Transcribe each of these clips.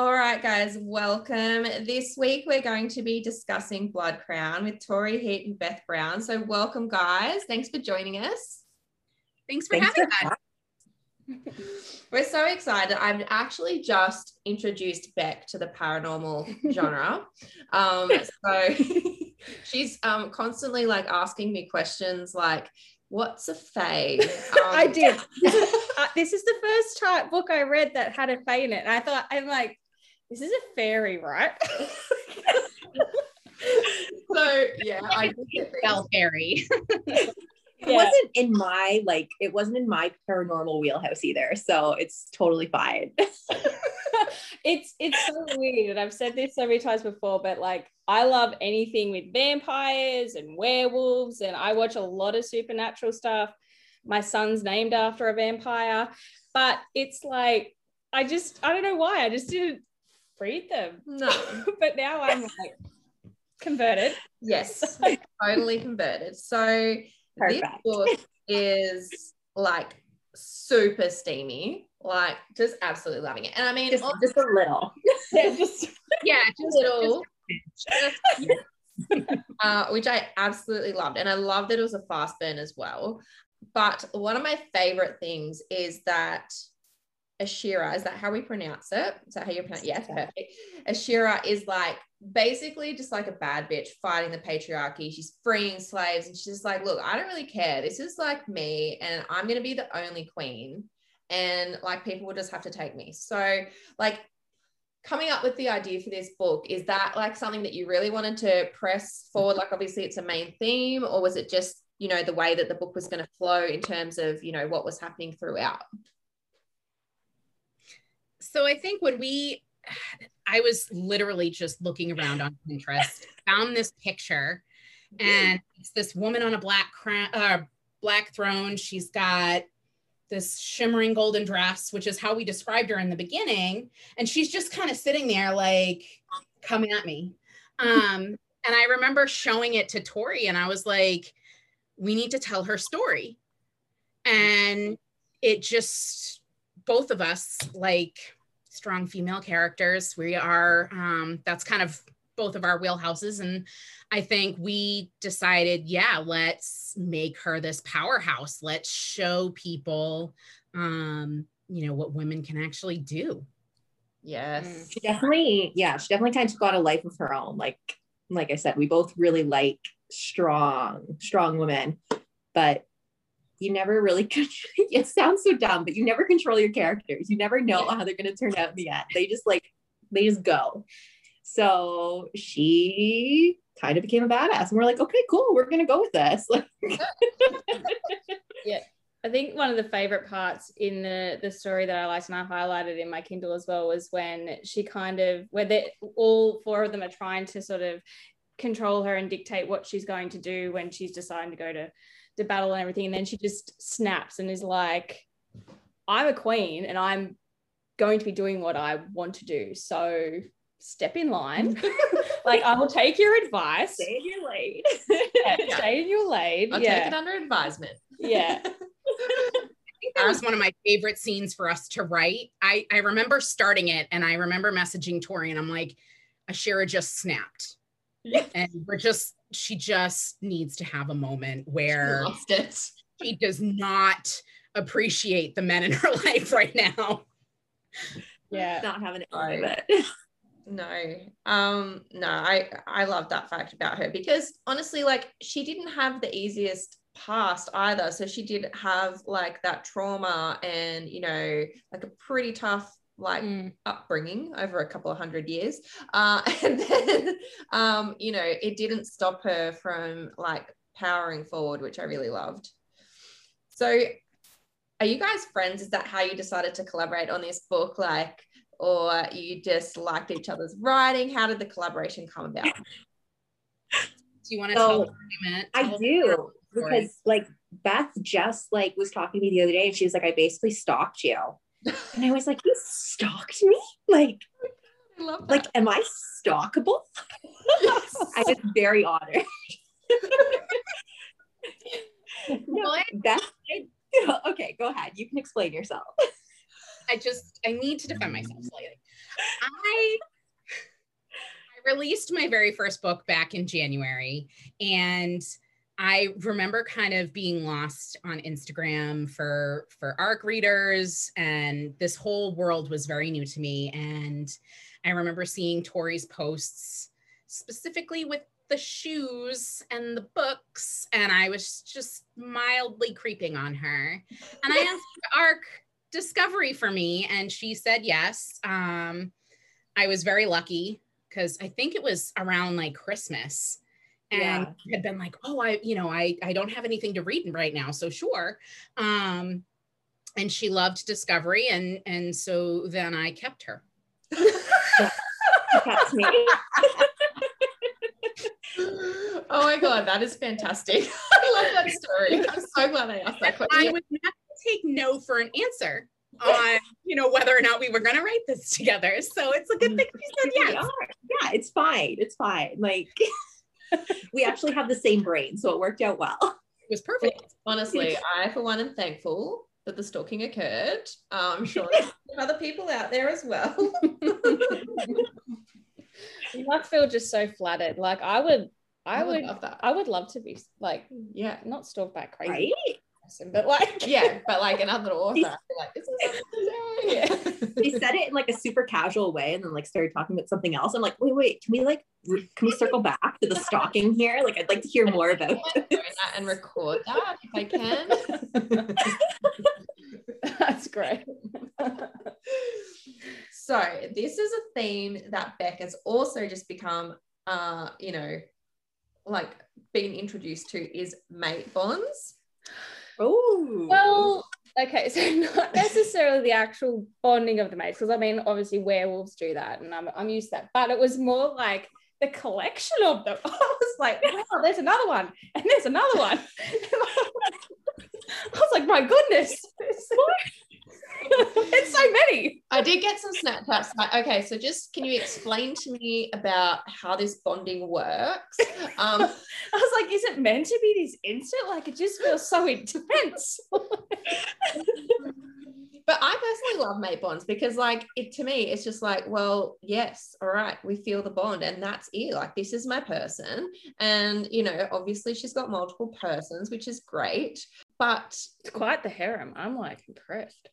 All right, guys, welcome. This week, we're going to be discussing Blood Crown with Tori Heat and Beth Brown. So welcome, guys. Thanks for joining us. Thanks for having us. We're so excited. I've actually just introduced Beck to the paranormal genre. So she's constantly like asking me questions like, what's a fae? I did. This is the first book I read that had a fae in it. And I thought, I'm like, this is a fairy, right? So, yeah. I did get spell fairy. It wasn't in my paranormal wheelhouse either. So it's totally fine. It's so weird. And I've said this so many times before, but like, I love anything with vampires and werewolves, and I watch a lot of supernatural stuff. My son's named after a vampire, but it's like, I don't know why, I just didn't read them. No. But now I'm like converted. Yes, totally converted. So perfect. This book is like super steamy, like just absolutely loving it. And I mean, just a little. Yeah, just a little. Which I absolutely loved, and I loved that it was a fast burn as well. But one of my favorite things is that Ashira, is that how we pronounce it? Is that how you pronounce it? Yes, perfect. Ashira is like basically just like a bad bitch fighting the patriarchy. She's freeing slaves, and she's like, look, I don't really care. This is like me, and I'm going to be the only queen, and like people will just have to take me. So like, coming up with the idea for this book, is that like something that you really wanted to press forward? Like, obviously it's a main theme, or was it just, you know, the way that the book was going to flow in terms of, you know, what was happening throughout? So I think when I was literally just looking around on Pinterest, found this picture, and it's this woman on a black crown, black throne. She's got this shimmering golden dress, which is how we described her in the beginning. And she's just kind of sitting there like, come at me. And I remember showing it to Tori, and I was like, we need to tell her story. And it just, both of us like strong female characters, we are, that's kind of both of our wheelhouses. And I think we decided, yeah, let's make her this powerhouse. Let's show people, you know, what women can actually do. Yes. She definitely kind of got a life of her own. Like I said, we both really like strong women, but you never really, it sounds so dumb, but you never control your characters. You never know how they're going to turn out in the end. They just go. So she kind of became a badass, and we're like, okay, cool, we're going to go with this. Yeah. I think one of the favorite parts in the story that I liked, and I highlighted in my Kindle as well, was when she kind of, where all four of them are trying to sort of control her and dictate what she's going to do when she's deciding to go to battle and everything. And then she just snaps and is like, I'm a queen and I'm going to be doing what I want to do. So step in line. Like, I will take your advice. Stay in your lane. Stay in your lane. I'll take it under advisement. Yeah. I think that was one of my favorite scenes for us to write. I remember starting it, and I remember messaging Tori, and I'm like, Ashira just snapped. Yeah. And she just needs to have a moment where she does not appreciate the men in her life right now. Yeah. Not having any of it. No. I love that fact about her, because honestly, like, she didn't have the easiest past either. So she did have like that trauma and, you know, like a pretty tough upbringing over a couple of hundred years. And then, you know, it didn't stop her from like powering forward, which I really loved. So are you guys friends? Is that how you decided to collaborate on this book? Like, or you just liked each other's writing? How did the collaboration come about? Do you want to tell them? I do, because like Beth just like was talking to me the other day, and she was like, I basically stalked you. And I was like, you stalked me? Like, I love that. Like, am I stalkable? Yes. I was very honored. No, Beth, okay, go ahead. You can explain yourself. I need to defend myself slightly. I released my very first book back in January, and I remember kind of being lost on Instagram for ARC readers, and this whole world was very new to me. And I remember seeing Tori's posts specifically with the shoes and the books, and I was just mildly creeping on her. And I asked ARC Discovery for me, and she said yes. I was very lucky because I think it was around like Christmas. And yeah, had been like, oh, I don't have anything to read right now, so sure. And she loved Discovery, and so then I kept her. That's me. Oh my God, that is fantastic. I love that story. I'm so glad I asked that question. I would not take no for an answer on, you know, whether or not we were going to write this together. So it's a good thing you said yes. Yeah, it's fine. It's fine. Like, we actually have the same brain, so it worked out well. It was perfect. Honestly, I, for one, am thankful that the stalking occurred. I'm sure there's other people out there as well. You must feel just so flattered. Like, I would love that. I would love to be like, yeah, not stalked by crazy person, but like, yeah, but like another author. Like, this is he said it in like a super casual way and then like started talking about something else. I'm like, wait, can we circle back to the stalking here? Like, I'd like to hear more about it and record that if I can. That's great. So this is a theme that Beck has also just become, like being introduced to, is mate bonds. Oh, well, okay, so not necessarily the actual bonding of the mates, because I mean, obviously werewolves do that, and I'm used to that. But it was more like the collection of them. I was like, wow, there's another one, and there's another one. I was like, my goodness, it's so many. I did get some Snapchats. Like, okay, so just can you explain to me about how this bonding works? I was like, is it meant to be this instant? Like, it just feels so intense. But I personally love mate bonds because, like, to me, it's just like, well, yes, all right, we feel the bond, and that's it. Like, this is my person, and obviously, she's got multiple persons, which is great. But it's quite the harem. I'm like impressed.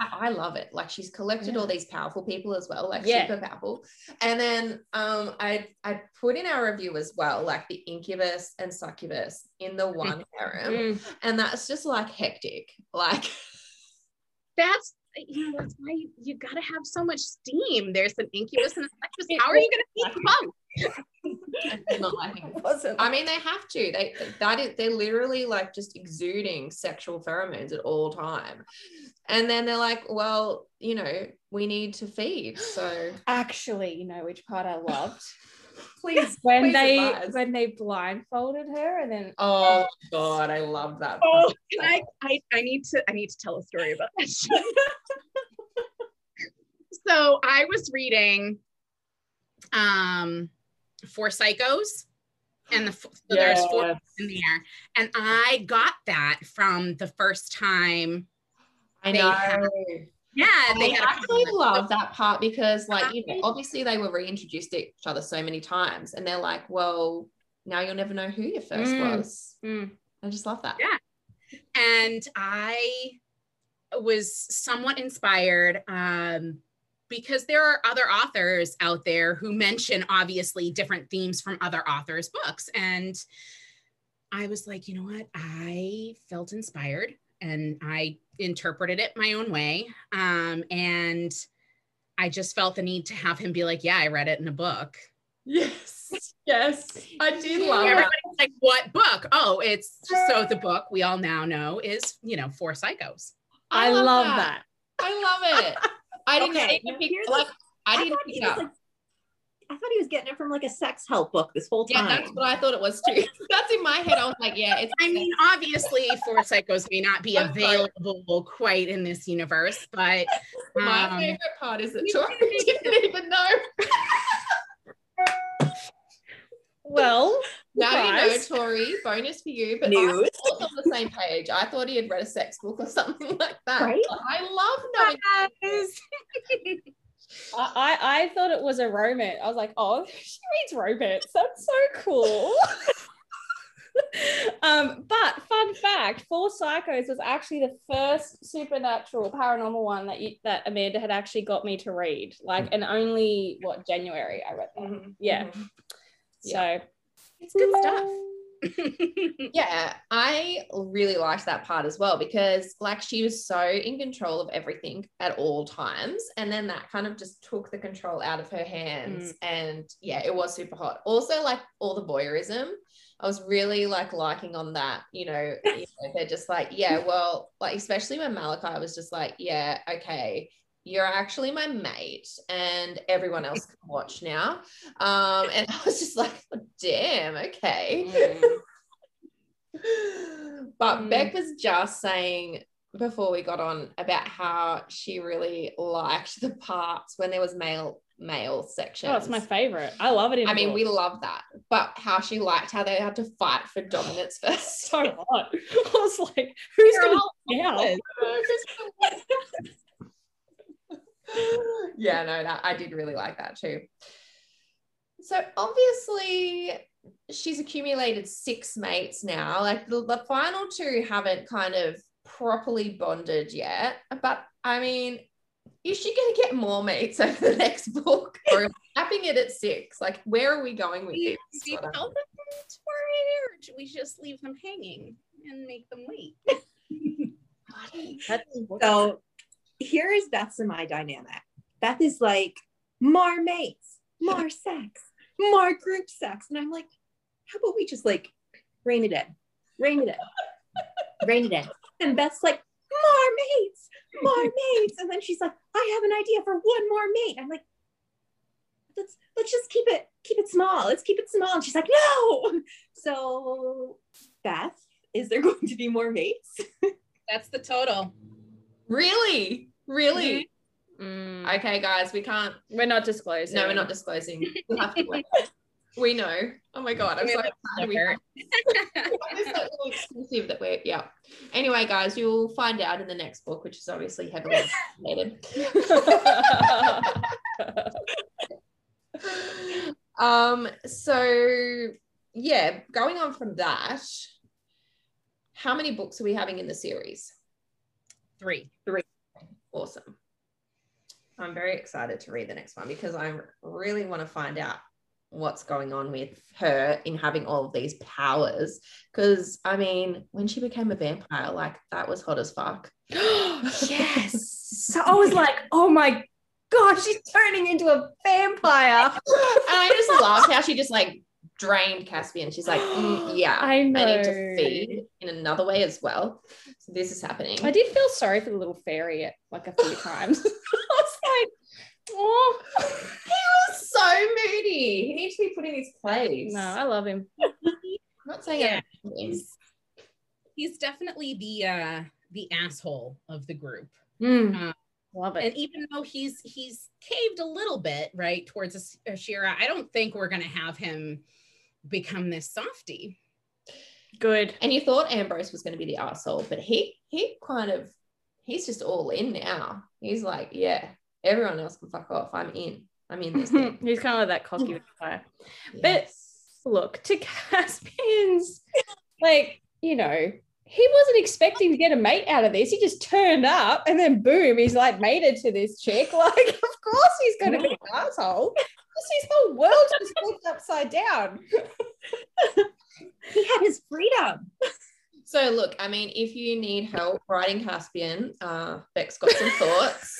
I love it. Like, she's collected all these powerful people as well, like super powerful. And then I put in our review as well, like the incubus and succubus in the one harem, and that's just like hectic. Like, that's why you gotta have so much steam. There's an incubus and a succubus. How are you gonna keep them? I mean, they have to. They're literally like just exuding sexual pheromones at all time. And then they're like, well, we need to feed. So actually, you know which part I loved? Please, when they blindfolded her and then oh God, I love that. Oh, I need to tell a story about this. So I was reading Four Psychos, and there's four in there, and I got that from the first time. I love that part because, like, obviously they were reintroduced to each other so many times, and they're like, well, now you'll never know who your first was. I just love that. Yeah, and I was somewhat inspired because there are other authors out there who mention obviously different themes from other authors' books. And I was like, you know what? I felt inspired and I interpreted it my own way. And I just felt the need to have him be like, yeah, I read it in a book. Yes, I do love it. Everybody's like, what book? Oh, it's so the book we all now know is, Four Psychos. I love that. I love it. I didn't I thought he was getting it from like a sex help book this whole time. Yeah, that's what I thought it was too. That's in my head. I was like, yeah. Obviously, Four Psychos may not be available quite in this universe, but my favorite part is that Tori didn't even know. Well, now you know, Tori. Bonus for you. But I was on the same page. I thought he had read a sex book or something like that. Right? I love knowing. I thought it was a romance. I was like, oh, she reads romance. That's so cool. But fun fact, Four Psychos was actually the first supernatural paranormal one that Amanda had actually got me to read, like, and only January I read that. Mm-hmm. Yeah. Mm-hmm. So it's good stuff. Yeah, I really liked that part as well, because like she was so in control of everything at all times, and then that kind of just took the control out of her hands. And yeah, it was super hot. Also, like, all the voyeurism, I was really like liking on that, you know, they're just like, yeah, well, like, especially when Malachi was just like, yeah, okay, you're actually my mate and everyone else can watch now. And I was just like, oh, damn, okay. But Beck was just saying before we got on about how she really liked the parts when there was male section. Oh, it's my favorite. I love it. I mean, we love that. But how she liked how they had to fight for dominance first. So hot. I was like, who's going to yeah, no, that, I did really like that too. So obviously she's accumulated 6 mates now. Like the final 2 haven't kind of properly bonded yet. But I mean, is she going to get more mates over the next book? Or capping it at 6? Like, where are we going with this? Do you tell them it's worried, or should we just leave them hanging and make them wait? So here is Beth's and my dynamic. Beth is like, more mates, more sex, more group sex. And I'm like, how about we just like rein it in, rein it in. And Beth's like, more mates. And then she's like, I have an idea for one more mate. I'm like, let's just keep it small. Let's keep it small. And she's like, no. So Beth, is there going to be more mates? That's the total. Really? Mm-hmm. Okay, guys, we're not disclosing. No, we're not disclosing. We'll have to wait. We know. Oh my God. I'm so excited. It's like really exclusive that we're, yeah. Anyway, guys, you'll find out in the next book, which is obviously heavily related. So yeah, going on from that, how many books are we having in the series? 3. Awesome. I'm very excited to read the next one because I really want to find out what's going on with her in having all of these powers, because I mean, when she became a vampire, like, that was hot as fuck. Yes. So I was like, oh my God, she's turning into a vampire. And I just laughed how she just like drained Caspian. She's like, yeah, I need to feed in another way as well. So this is happening. I did feel sorry for the little fairy like a few times. I was like, oh, he was so moody. He needs to be put in his place. No, I love him. Not saying he's definitely the asshole of the group. Love it. And even though he's caved a little bit right towards Ashira, I don't think we're going to have him become this softy. Good. And you thought Ambrose was going to be the asshole, but he kind of, he's just all in now. He's like, yeah, everyone else can fuck off. I'm in this thing. He's kind of like that cocky vampire. Yes. But look, to Caspian's, like, you know, he wasn't expecting to get a mate out of this. He just turned up and then boom, he's like mated to this chick. Like, of course he's going to be an asshole. His whole world just flipped upside down. He had his freedom. So look, I mean, if you need help writing Caspian, Beck's got some thoughts.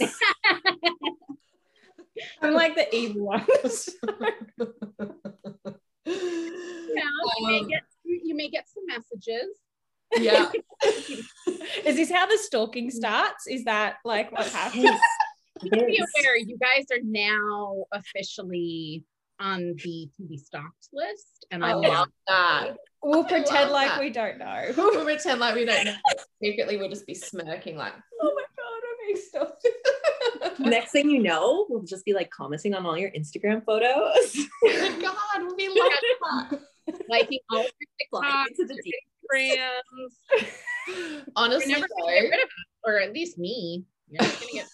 I'm like the evil one. You may get some messages. Yeah. Is this how the stalking starts? Is that like what happens? Be aware, you guys are now officially on the to be stalked list, and I love that. We'll pretend like we don't know. We'll pretend like we don't know. Secretly, we'll just be smirking like, oh my God, I'm being stalked. Next thing you know, we'll just be like commenting on all your Instagram photos. Oh my God, we'll be liking all your TikToks, Instagrams. Honestly, we're never gonna get rid of it, or at least me. You're not gonna get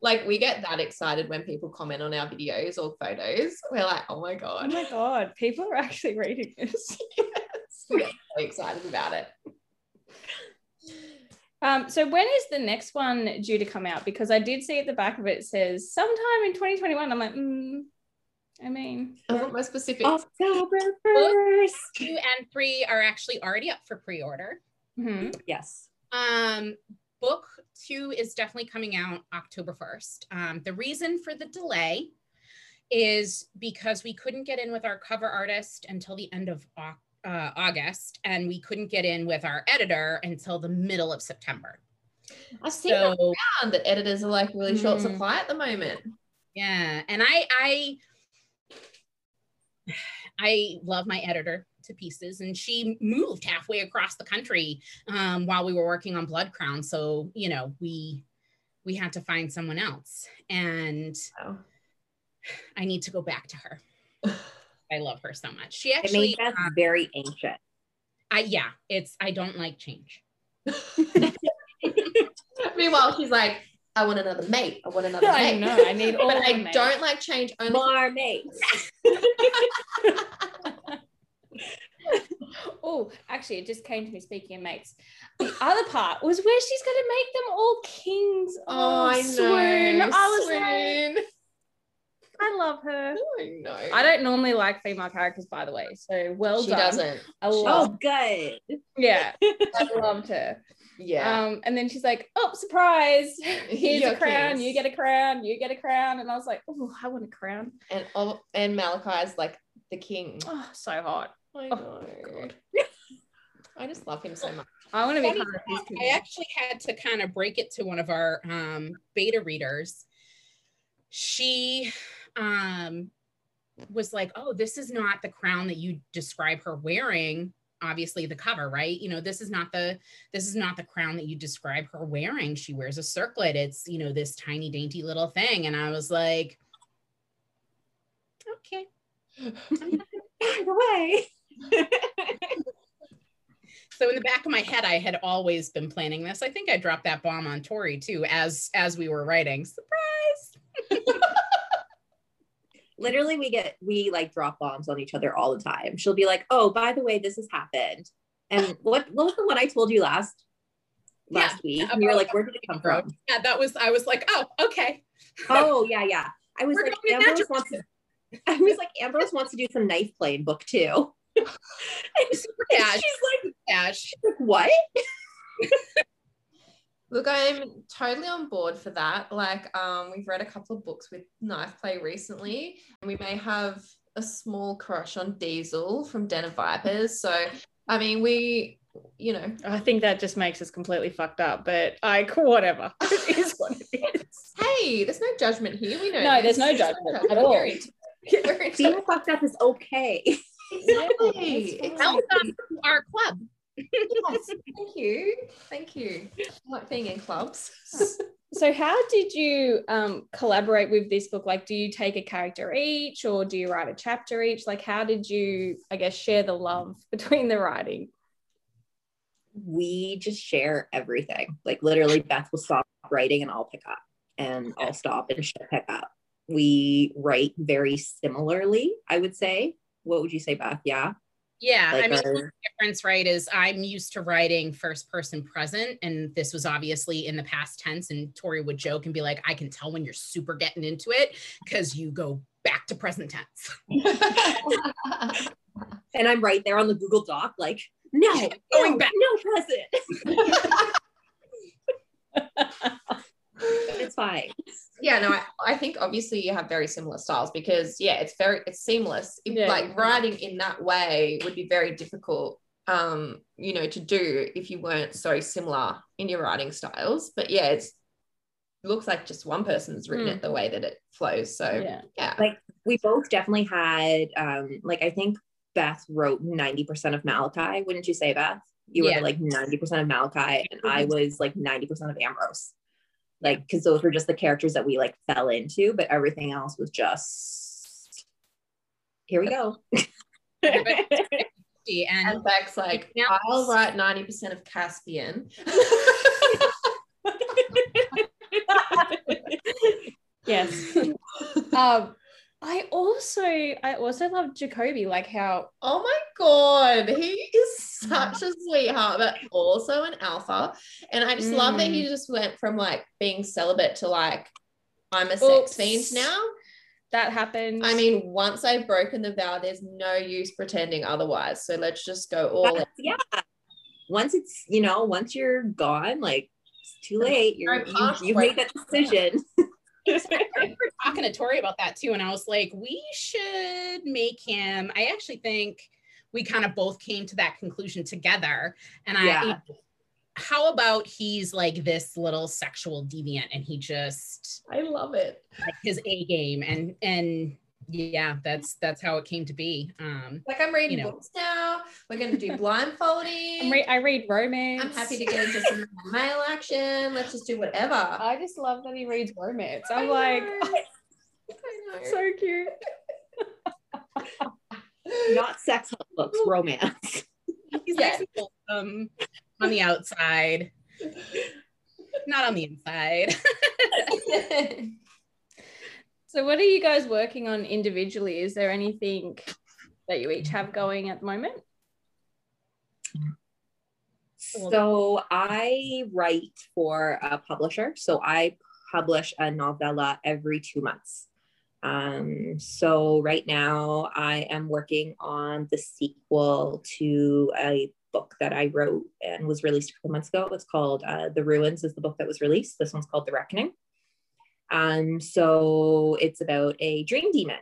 Like, we get that excited when people comment on our videos or photos. We're like, oh my god, people are actually reading this. Yes, we're so excited about it. So when is the next one due to come out? Because I did see at the back of it, it says sometime in 2021. I'm like, I mean, I want more specific. October 1st. 2 and 3 are actually already up for pre-order. Mm-hmm. Yes. Book 2 is definitely coming out October 1st. The reason for the delay is because we couldn't get in with our cover artist until the end of August, and we couldn't get in with our editor until the middle of September. I've seen that editors are like really short supply at the moment. Yeah, and I love my editor to pieces, and she moved halfway across the country while we were working on Blood Crown. So, you know, we had to find someone else, and I need to go back to her. I love her so much. She actually made us very ancient. I don't like change. Meanwhile, she's like, I want another mate. I want another mate. I know. I need all but I mates. Don't like change. Only more mates. Oh, actually, it just came to me, speaking of mates. The other part was where she's going to make them all kings. Oh, I swoon. Know. I was like, I love her. Oh, no. I don't normally like female characters, by the way. So well she done. She doesn't. Good. Yeah. I loved her. Yeah. And then she's like, oh, surprise. Here's your crown. Kings. You get a crown. You get a crown. And I was like, oh, I want a crown. And Malachi is like the king. Oh, so hot. I know. Oh, God. I just love him so much. I want to be part of his community. I actually had to kind of break it to one of our beta readers. She was like, oh, this is not the crown that you describe her wearing. Obviously the cover, right? You know, this is not the crown that you describe her wearing. She wears a circlet. It's, you know, this tiny, dainty little thing. And I was like, okay. I'm not gonna find a way. So in the back of my head, I had always been planning this. I think I dropped that bomb on Tori too, as we were writing. Surprise! Literally, we like drop bombs on each other all the time. She'll be like, "Oh, by the way, this has happened." And what was the one I told you last week? And you were like, "Where did it come from?" Yeah, that was. I was like, "Oh, okay." Oh yeah. I was like, Ambrose wants to do some knife play in book 2. And she's like, Ash. What? Look, I'm totally on board for that. Like, we've read a couple of books with knife play recently, and we may have a small crush on Diesel from Den of Vipers. So, I mean, I think that just makes us completely fucked up, but whatever. It is what it is. Hey, there's no judgment here. We know. No, there's no judgment at all. Being fucked up is okay. Exactly. Welcome to our club. Yes, thank you. I like being in clubs. So how did you collaborate with this book? Like, do you take a character each, or do you write a chapter each? Like, how did you, I guess, share the love between the writing? We just share everything. Like, literally, Beth will stop writing and I'll pick up, and I'll stop and she'll pick up. We write very similarly, I would say. What would you say, Beth? Yeah, like I mean, the difference, right, is I'm used to writing first person present, and this was obviously in the past tense, and Tori would joke and be like, I can tell when you're super getting into it because you go back to present tense. And I'm right there on the Google Doc like, no, going back, no present. It's fine. Yeah, no, I think obviously you have very similar styles because it's seamless. Like writing in that way would be very difficult, to do if you weren't so similar in your writing styles. But yeah, it looks like just one person's written it the way that it flows. So yeah. Like we both definitely had, I think Beth wrote 90% of Malachi. Wouldn't you say, Beth? You were like 90% of Malachi, and I was like 90% of Ambrose. Like, because those were just the characters that we like fell into, but everything else was just here we go. And Beck's like, I'll write 90% of Caspian. Yes. I also love Jacoby, like how, oh my god, he is such a sweetheart but also an alpha, and I just love that he just went from like being celibate to like, I'm a sex fiend now. That happened. I mean, once I've broken the vow, there's no use pretending otherwise. So let's just go all in. Yeah. Once it's, you know, once you're gone, like, it's too late. You've made that decision. Exactly. I remember talking to Tori about that too. And I was like, we should make him, I actually think we kind of both came to that conclusion together. And how about he's like this little sexual deviant and he just, I love it. Like his A game. And yeah, that's how it came to be. Like I'm reading books now. We're going to do blindfolding. I read romance. I'm happy to get into some male action. Let's just do whatever. I just love that he reads romance. I'm like, I know. So cute. Not sex books, romance. He's actually on the outside, not on the inside. So what are you guys working on individually? Is there anything that you each have going at the moment? So I write for a publisher. So I publish a novella every 2 months. So right now I am working on the sequel to a book that I wrote and was released a couple months ago. It's called The Ruins is the book that was released. This one's called The Reckoning. So it's about a dream demon.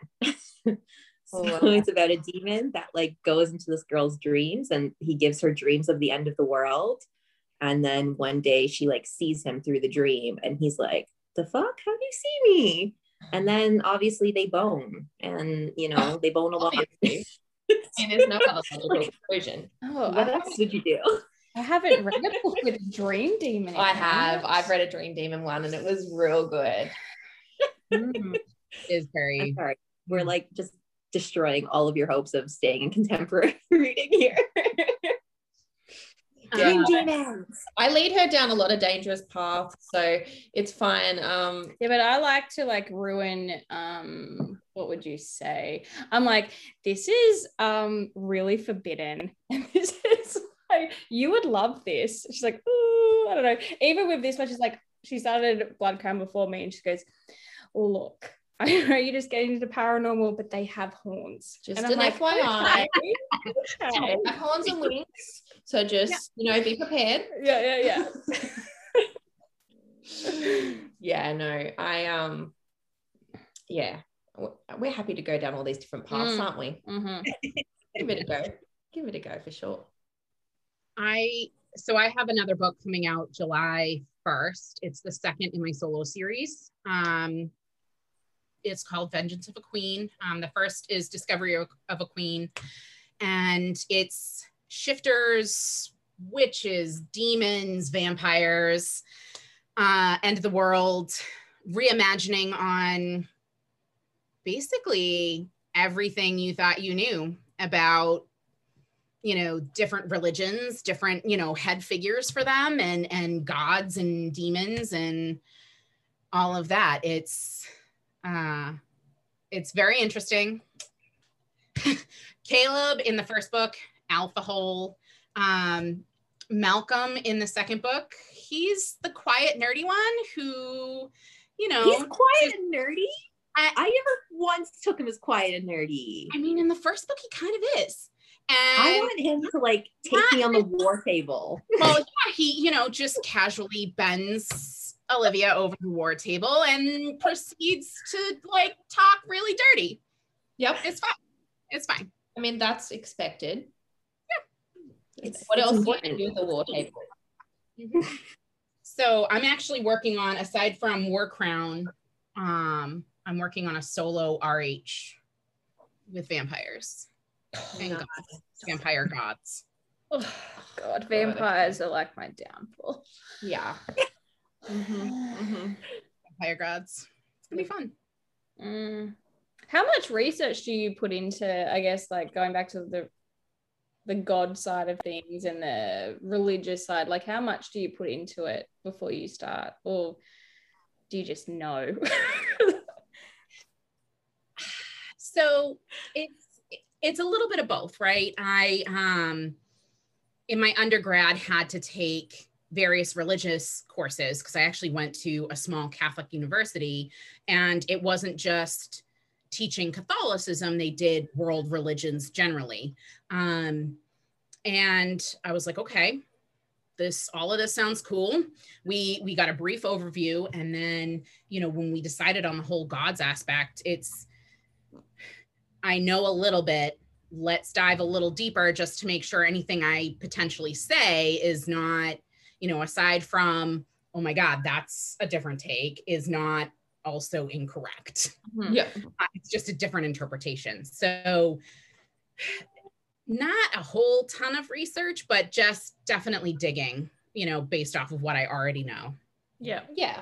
It's about a demon that like goes into this girl's dreams and he gives her dreams of the end of the world. And then one day she like sees him through the dream and he's like, the fuck, how do you see me? And then obviously they bone and, you know, they bone a lot. And there's no other conclusion. What else would you do? I haven't read a book with a dream demon. I've read a dream demon one and it was real good. It is very. I'm sorry. We're like just destroying all of your hopes of staying in contemporary reading here. Dream demons. I lead her down a lot of dangerous paths, so it's fine. Yeah, but I like to like ruin what would you say? I'm like, this is really forbidden. And this is like, you would love this. She's like, ooh, I don't know. Even with this one, she's like, she started Blood Crown before me and she goes, look, I know you're just getting into paranormal, but they have horns. Just an FYI. Okay. Horns and wings. So just, you know, be prepared. Yeah. We're happy to go down all these different paths, aren't we? Mm-hmm. Give it a go for sure. So I have another book coming out July 1st. It's the second in my solo series. It's called Vengeance of a Queen. The first is Discovery of a Queen. And it's shifters, witches, demons, vampires, end of the world, reimagining on basically everything you thought you knew about, you know, different religions, different, you know, head figures for them and gods and demons and all of that. It's very interesting. Caleb in the first book, Alpha Hole. Malcolm in the second book, he's the quiet nerdy one who, you know. He's quiet and nerdy? I never once took him as quiet and nerdy. I mean, in the first book, he kind of is. And I want him to like take me on the war table. Well, yeah, he, you know, just casually bends Olivia over the war table and proceeds to like talk really dirty. Yep. It's fine. I mean, that's expected. Yeah. What else do you do with the war table? So I'm actually working on, aside from War Crown, I'm working on a solo RH with vampires. Thank God. Vampire gods. Oh God, vampires are like my downfall. Yeah. Vampire gods. It's gonna be fun. How much research do you put into, I guess, like going back to the god side of things and the religious side, like how much do you put into it before you start, or do you just know? So it's a little bit of both, right? I, in my undergrad, had to take various religious courses because I actually went to a small Catholic university, and it wasn't just teaching Catholicism, they did world religions generally. And I was like, okay, all of this sounds cool. We got a brief overview. And then, you know, when we decided on the whole gods aspect, I know a little bit, let's dive a little deeper just to make sure anything I potentially say is not, you know, aside from, oh my God, that's a different take, is not also incorrect. Mm-hmm. Yeah. It's just a different interpretation. So not a whole ton of research, but just definitely digging, you know, based off of what I already know. Yeah. Yeah.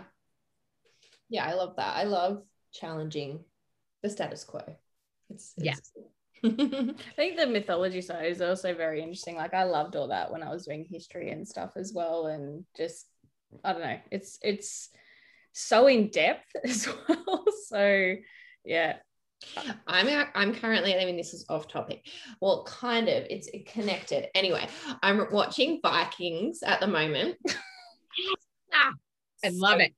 Yeah. I love that. I love challenging the status quo. I think the mythology side is also very interesting. Like, I loved all that when I was doing history and stuff as well. And just, I don't know, it's so in depth as well. So yeah. I'm currently, I mean, this is off topic. Well, kind of, it's connected. Anyway, I'm watching Vikings at the moment. I love it.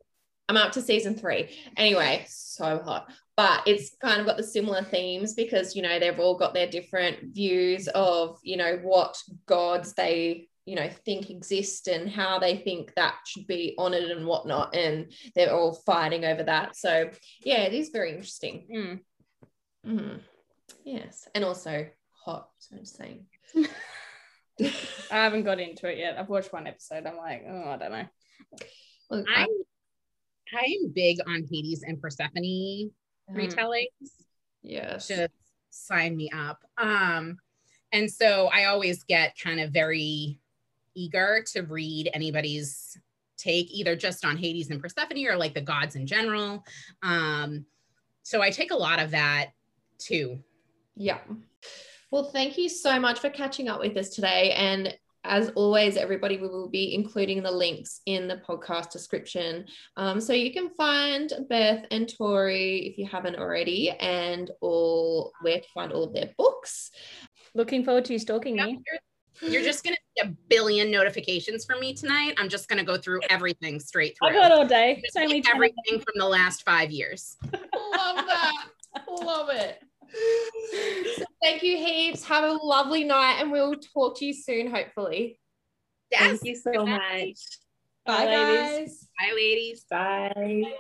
I'm up to season 3. Anyway, so hot. But it's kind of got the similar themes because, you know, they've all got their different views of, you know, what gods they, you know, think exist and how they think that should be honored and whatnot. And they're all fighting over that. So, yeah, it is very interesting. Mm. Mm-hmm. Yes, and also hot, so I'm saying. I haven't got into it yet. I've watched one episode. I'm like, oh, I don't know. Look, I am big on Hades and Persephone retellings. Yes, just sign me up. And so I always get kind of very eager to read anybody's take, either just on Hades and Persephone or like the gods in general. So I take a lot of that too. Yeah. Well, thank you so much for catching up with us today. And as always, everybody, we will be including the links in the podcast description. So you can find Beth and Tori if you haven't already, and where to find all of their books. Looking forward to you stalking me. You're just going to get a billion notifications from me tonight. I'm just going to go through everything straight through. I've got all day. It's only everything from the last 5 years. Love that. Love it. So thank you heaps. Have a lovely night, and we'll talk to you soon, hopefully. Yes. Thank you so much. Bye, guys. Bye, ladies. Bye.